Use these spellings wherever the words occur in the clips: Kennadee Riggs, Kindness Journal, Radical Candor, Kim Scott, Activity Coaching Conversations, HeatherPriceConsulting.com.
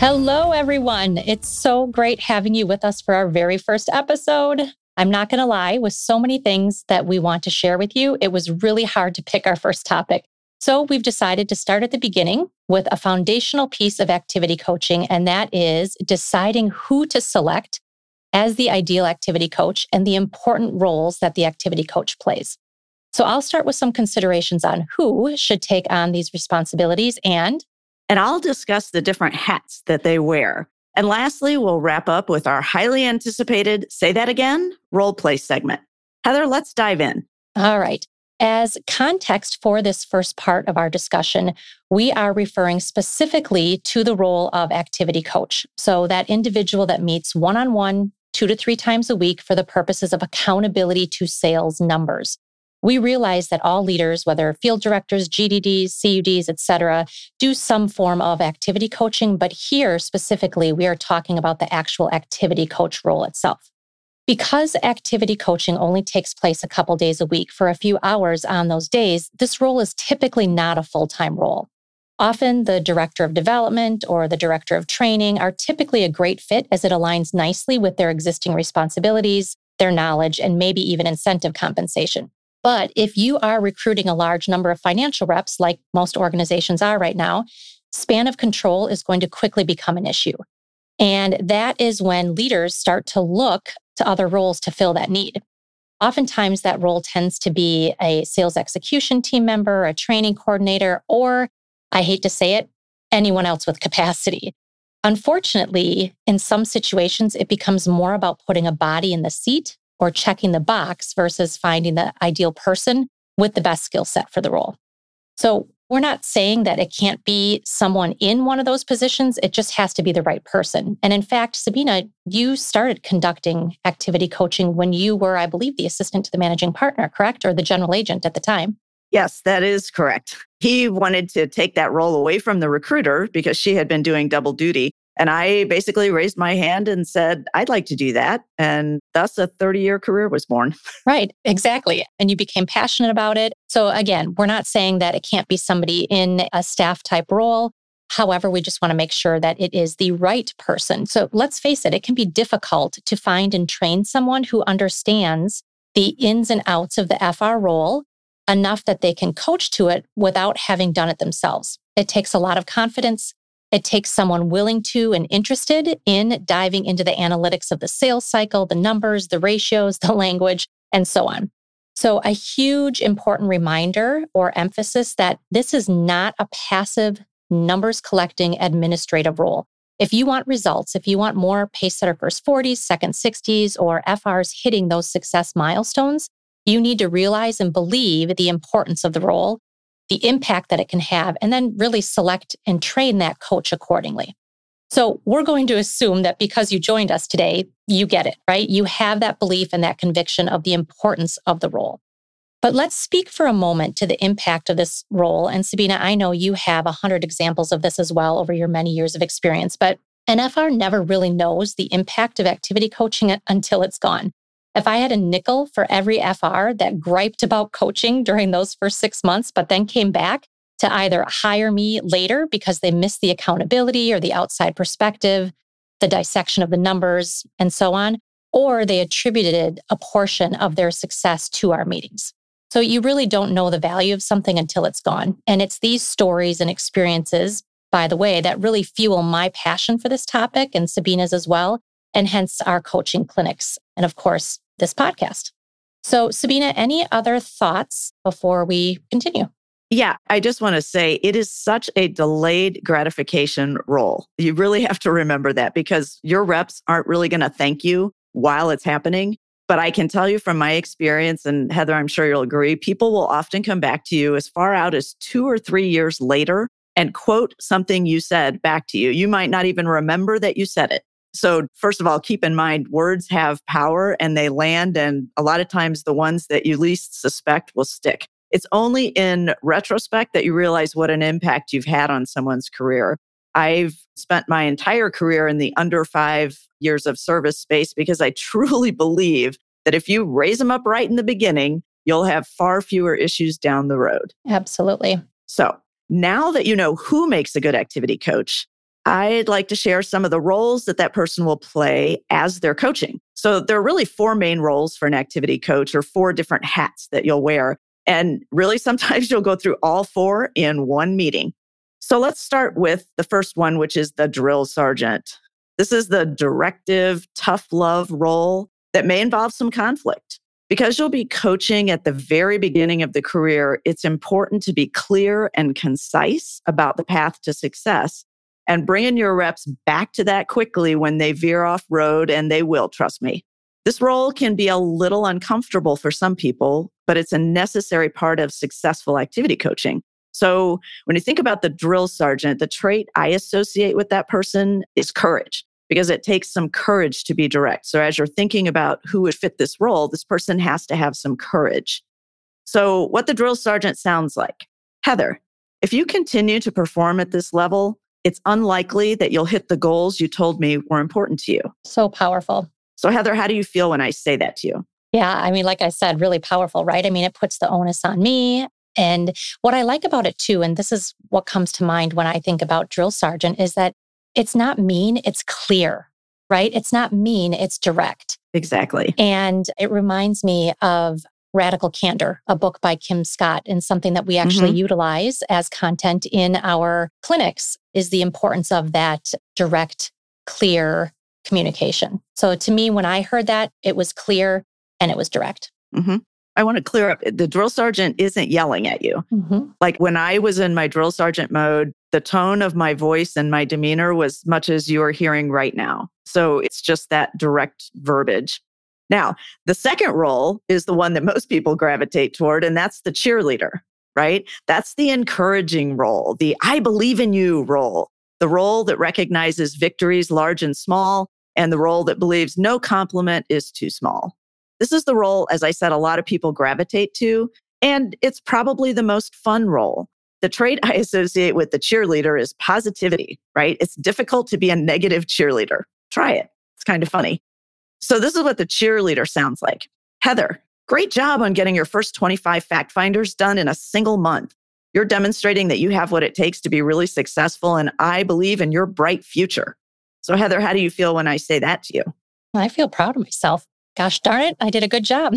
Hello, everyone. It's so great having you with us for our very first episode. I'm not going to lie, with so many things that we want to share with you, it was really hard to pick our first topic. So we've decided to start at the beginning with a foundational piece of activity coaching, and that is deciding who to select as the ideal activity coach and the important roles that the activity coach plays. So I'll start with some considerations on who should take on these responsibilities, and I'll discuss the different hats that they wear. And lastly, we'll wrap up with our highly anticipated, say that again, role play segment. Heather, let's dive in. All right. As context for this first part of our discussion, we are referring specifically to the role of activity coach. So that individual that meets one-on-one 2 to 3 times a week for the purposes of accountability to sales numbers. We realize that all leaders, whether field directors, GDDs, CUDs, et cetera, do some form of activity coaching, but here specifically, we are talking about the actual activity coach role itself. Because activity coaching only takes place a couple days a week for a few hours on those days, this role is typically not a full-time role. Often the director of development or the director of training are typically a great fit as it aligns nicely with their existing responsibilities, their knowledge, and maybe even incentive compensation. But if you are recruiting a large number of financial reps, like most organizations are right now, span of control is going to quickly become an issue. And that is when leaders start to look to other roles to fill that need. Oftentimes, that role tends to be a sales execution team member, a training coordinator, or, I hate to say it, anyone else with capacity. Unfortunately, in some situations, it becomes more about putting a body in the seat or checking the box versus finding the ideal person with the best skill set for the role. So we're not saying that it can't be someone in one of those positions. It just has to be the right person. And in fact, Sabina, you started conducting activity coaching when you were, I believe, the assistant to the managing partner, correct? Or the general agent at the time. Yes, that is correct. He wanted to take that role away from the recruiter because she had been doing double duty. And I basically raised my hand and said, I'd like to do that. And thus a 30-year career was born. Right, exactly. And you became passionate about it. So again, we're not saying that it can't be somebody in a staff type role. However, we just want to make sure that it is the right person. So let's face it, it can be difficult to find and train someone who understands the ins and outs of the FR role enough that they can coach to it without having done it themselves. It takes a lot of confidence. It takes someone willing to and interested in diving into the analytics of the sales cycle, the numbers, the ratios, the language, and so on. So a huge important reminder or emphasis that this is not a passive numbers collecting administrative role. If you want results, if you want more pace setter first 40s, second 60s, or FRs hitting those success milestones, you need to realize and believe the importance of the role, the impact that it can have, and then really select and train that coach accordingly. So we're going to assume that because you joined us today, you get it, right? You have that belief and that conviction of the importance of the role. But let's speak for a moment to the impact of this role. And Sabina, I know you have 100 examples of this as well over your many years of experience, but an FR never really knows the impact of activity coaching until it's gone. If I had a nickel for every FR that griped about coaching during those first 6 months, but then came back to either hire me later because they missed the accountability or the outside perspective, the dissection of the numbers, and so on, or they attributed a portion of their success to our meetings. So you really don't know the value of something until it's gone. And it's these stories and experiences, by the way, that really fuel my passion for this topic and Sabina's as well, and hence our coaching clinics and, of course, this podcast. So Sabina, any other thoughts before we continue? Yeah, I just want to say it is such a delayed gratification role. You really have to remember that because your reps aren't really going to thank you while it's happening. But I can tell you from my experience, and Heather, I'm sure you'll agree, people will often come back to you as far out as 2 or 3 years later and quote something you said back to you. You might not even remember that you said it. So first of all, keep in mind, words have power and they land. And a lot of times the ones that you least suspect will stick. It's only in retrospect that you realize what an impact you've had on someone's career. I've spent my entire career in the under 5 years of service space because I truly believe that if you raise them up right in the beginning, you'll have far fewer issues down the road. Absolutely. So now that you know who makes a good activity coach, I'd like to share some of the roles that person will play as they're coaching. So there are really 4 main roles for an activity coach, or 4 different hats that you'll wear. And really, sometimes you'll go through all 4 in one meeting. So let's start with the first one, which is the drill sergeant. This is the directive, tough love role that may involve some conflict. Because you'll be coaching at the very beginning of the career, it's important to be clear and concise about the path to success and bringing your reps back to that quickly when they veer off road, and they will, trust me. This role can be a little uncomfortable for some people, but it's a necessary part of successful activity coaching. So when you think about the drill sergeant, the trait I associate with that person is courage, because it takes some courage to be direct. So as you're thinking about who would fit this role, this person has to have some courage. So what the drill sergeant sounds like. Heather, if you continue to perform at this level, it's unlikely that you'll hit the goals you told me were important to you. So powerful. So Heather, how do you feel when I say that to you? Yeah, I mean, like I said, really powerful, right? I mean, it puts the onus on me. And what I like about it too, and this is what comes to mind when I think about drill sergeant, is that it's not mean, it's clear, right? It's not mean, it's direct. Exactly. And it reminds me of Radical Candor, a book by Kim Scott, and something that we actually utilize as content in our clinics is the importance of that direct, clear communication. So to me, when I heard that, it was clear and it was direct. Mm-hmm. I want to clear up, the drill sergeant isn't yelling at you. Mm-hmm. Like when I was in my drill sergeant mode, the tone of my voice and my demeanor was much as you are hearing right now. So it's just that direct verbiage. Now, the second role is the one that most people gravitate toward, and that's the cheerleader, right? That's the encouraging role, the I believe in you role, the role that recognizes victories large and small, and the role that believes no compliment is too small. This is the role, as I said, a lot of people gravitate to, and it's probably the most fun role. The trait I associate with the cheerleader is positivity, right? It's difficult to be a negative cheerleader. Try it. It's kind of funny. So this is what the cheerleader sounds like. Heather, great job on getting your first 25 fact finders done in a single month. You're demonstrating that you have what it takes to be really successful, and I believe in your bright future. So Heather, how do you feel when I say that to you? I feel proud of myself. Gosh darn it, I did a good job.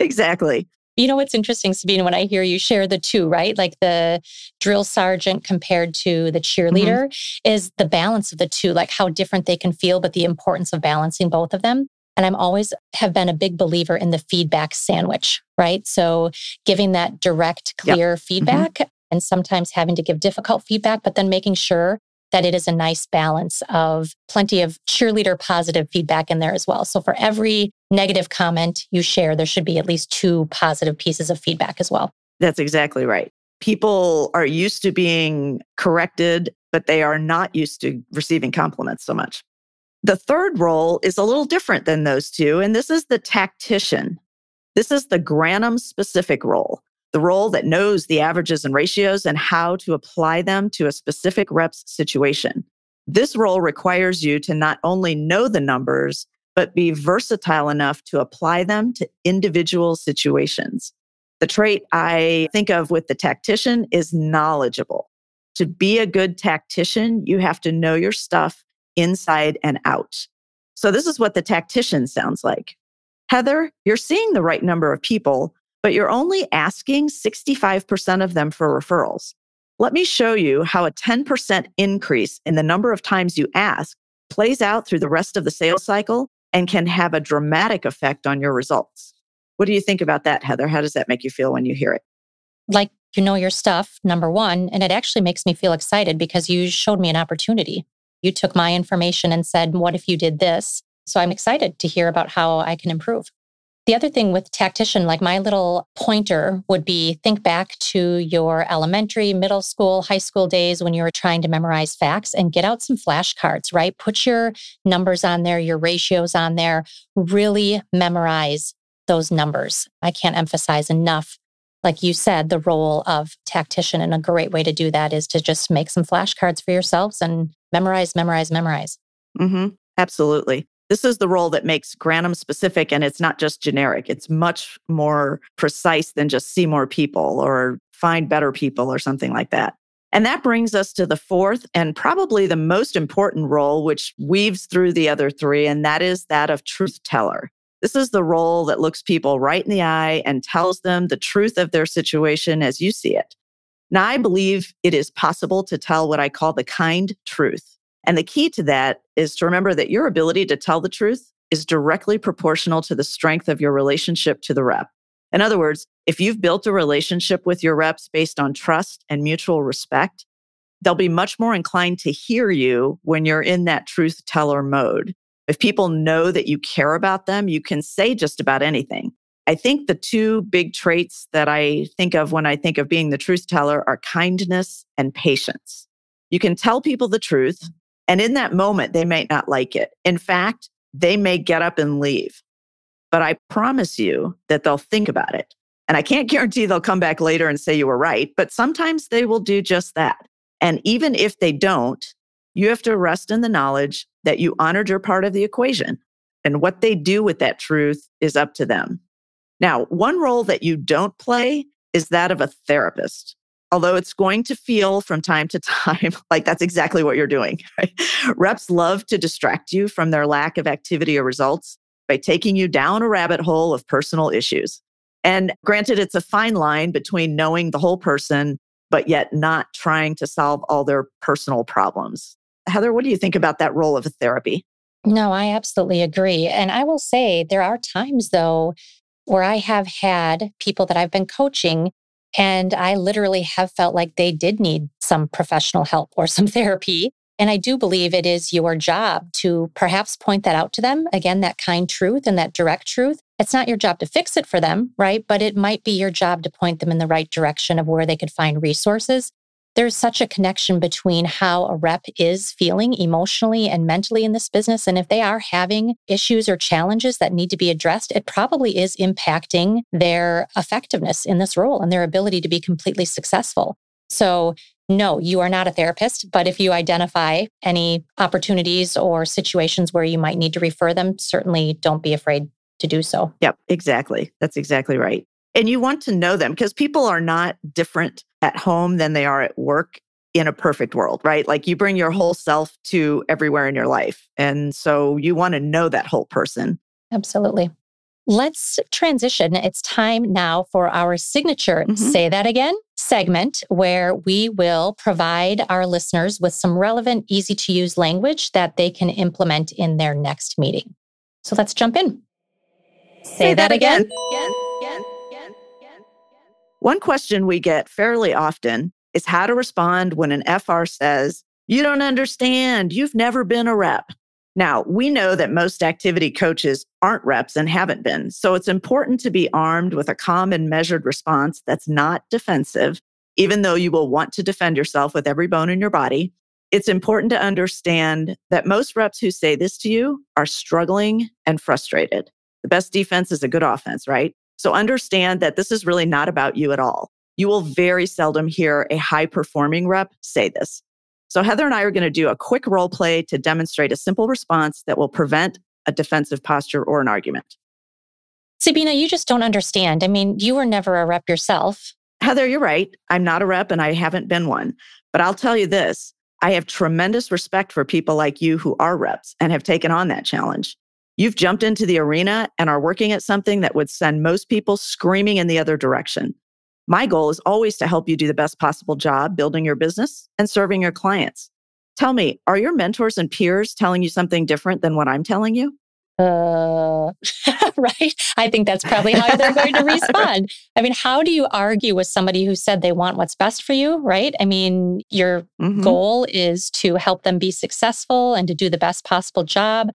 Exactly. You know what's interesting, Sabina, when I hear you share the two, right? Like the drill sergeant compared to the cheerleader is the balance of the two, like how different they can feel, but the importance of balancing both of them. And I'm always have been a big believer in the feedback sandwich, right? So giving that direct, clear feedback and sometimes having to give difficult feedback, but then making sure that it is a nice balance of plenty of cheerleader positive feedback in there as well. So for every negative comment you share, there should be at least 2 positive pieces of feedback as well. That's exactly right. People are used to being corrected, but they are not used to receiving compliments so much. The third role is a little different than those two, and this is the tactician. This is the Granum-specific role, the role that knows the averages and ratios and how to apply them to a specific rep's situation. This role requires you to not only know the numbers, but be versatile enough to apply them to individual situations. The trait I think of with the tactician is knowledgeable. To be a good tactician, you have to know your stuff inside and out. So this is what the tactician sounds like. Heather, you're seeing the right number of people, but you're only asking 65% of them for referrals. Let me show you how a 10% increase in the number of times you ask plays out through the rest of the sales cycle and can have a dramatic effect on your results. What do you think about that, Heather? How does that make you feel when you hear it? Like, you know your stuff, number one, and it actually makes me feel excited because you showed me an opportunity. You took my information and said, what if you did this? So I'm excited to hear about how I can improve. The other thing with tactician, like my little pointer would be think back to your elementary, middle school, high school days when you were trying to memorize facts and get out some flashcards, right? Put your numbers on there, your ratios on there, really memorize those numbers. I can't emphasize enough, like you said, the role of tactician. And a great way to do that is to just make some flashcards for yourselves and memorize. Mm-hmm. Absolutely. This is the role that makes Granum specific, and it's not just generic. It's much more precise than just see more people or find better people or something like that. And that brings us to the fourth and probably the most important role, which weaves through the other three, and that is that of truth teller. This is the role that looks people right in the eye and tells them the truth of their situation as you see it. Now, I believe it is possible to tell what I call the kind truth. And the key to that is to remember that your ability to tell the truth is directly proportional to the strength of your relationship to the rep. In other words, if you've built a relationship with your reps based on trust and mutual respect, they'll be much more inclined to hear you when you're in that truth teller mode. If people know that you care about them, you can say just about anything. I think the two big traits that I think of when I think of being the truth teller are kindness and patience. You can tell people the truth, and in that moment, they might not like it. In fact, they may get up and leave. But I promise you that they'll think about it. And I can't guarantee they'll come back later and say you were right, but sometimes they will do just that. And even if they don't, you have to rest in the knowledge that you honored your part of the equation. And what they do with that truth is up to them. Now, one role that you don't play is that of a therapist, although it's going to feel from time to time like that's exactly what you're doing. Right? Reps love to distract you from their lack of activity or results by taking you down a rabbit hole of personal issues. And granted, it's a fine line between knowing the whole person, but yet not trying to solve all their personal problems. Heather, what do you think about that role of therapy? No, I absolutely agree. And I will say there are times, though, where I have had people that I've been coaching and I literally have felt like they did need some professional help or some therapy. And I do believe it is your job to perhaps point that out to them. Again, that kind truth and that direct truth. It's not your job to fix it for them, right? But it might be your job to point them in the right direction of where they could find resources. There's such a connection between how a rep is feeling emotionally and mentally in this business. And if they are having issues or challenges that need to be addressed, it probably is impacting their effectiveness in this role and their ability to be completely successful. So no, you are not a therapist, but if you identify any opportunities or situations where you might need to refer them, certainly don't be afraid to do so. Yep, exactly. That's exactly right. And you want to know them because people are not different at home than they are at work in a perfect world, right? Like you bring your whole self to everywhere in your life. And so you want to know that whole person. Absolutely. Let's transition. It's time now for our signature, Say That Again, segment where we will provide our listeners with some relevant, easy to use language that they can implement in their next meeting. So let's jump in. Say that again. One question we get fairly often is how to respond when an FR says, you don't understand, you've never been a rep. Now, we know that most activity coaches aren't reps and haven't been, so it's important to be armed with a calm and measured response that's not defensive, even though you will want to defend yourself with every bone in your body. It's important to understand that most reps who say this to you are struggling and frustrated. The best defense is a good offense, right? So understand that this is really not about you at all. You will very seldom hear a high-performing rep say this. So Heather and I are going to do a quick role play to demonstrate a simple response that will prevent a defensive posture or an argument. Sabina, you just don't understand. I mean, you were never a rep yourself. Heather, you're right. I'm not a rep and I haven't been one. But I'll tell you this, I have tremendous respect for people like you who are reps and have taken on that challenge. You've jumped into the arena and are working at something that would send most people screaming in the other direction. My goal is always to help you do the best possible job building your business and serving your clients. Tell me, are your mentors and peers telling you something different than what I'm telling you? Right? I think that's probably how they're going to respond. I mean, how do you argue with somebody who said they want what's best for you, right? I mean, your goal is to help them be successful and to do the best possible job.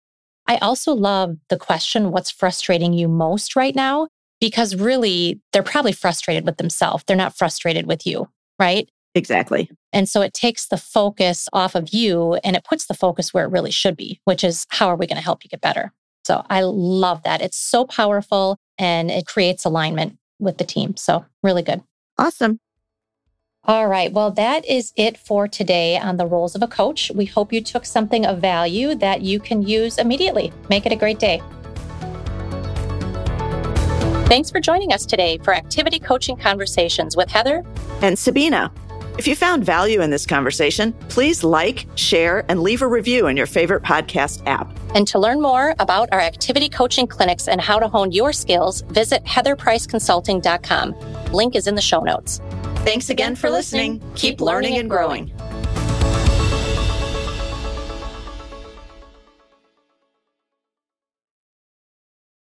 I also love the question, what's frustrating you most right now? Because really, they're probably frustrated with themselves. They're not frustrated with you, right? Exactly. And so it takes the focus off of you and it puts the focus where it really should be, which is how are we going to help you get better? So I love that. It's so powerful and it creates alignment with the team. So really good. Awesome. All right. Well, that is it for today on the roles of a coach. We hope you took something of value that you can use immediately. Make it a great day. Thanks for joining us today for Activity Coaching Conversations with Heather and Sabina. If you found value in this conversation, please like, share, and leave a review in your favorite podcast app. And to learn more about our activity coaching clinics and how to hone your skills, visit HeatherPriceConsulting.com. Link is in the show notes. Thanks again for listening. Keep learning and growing.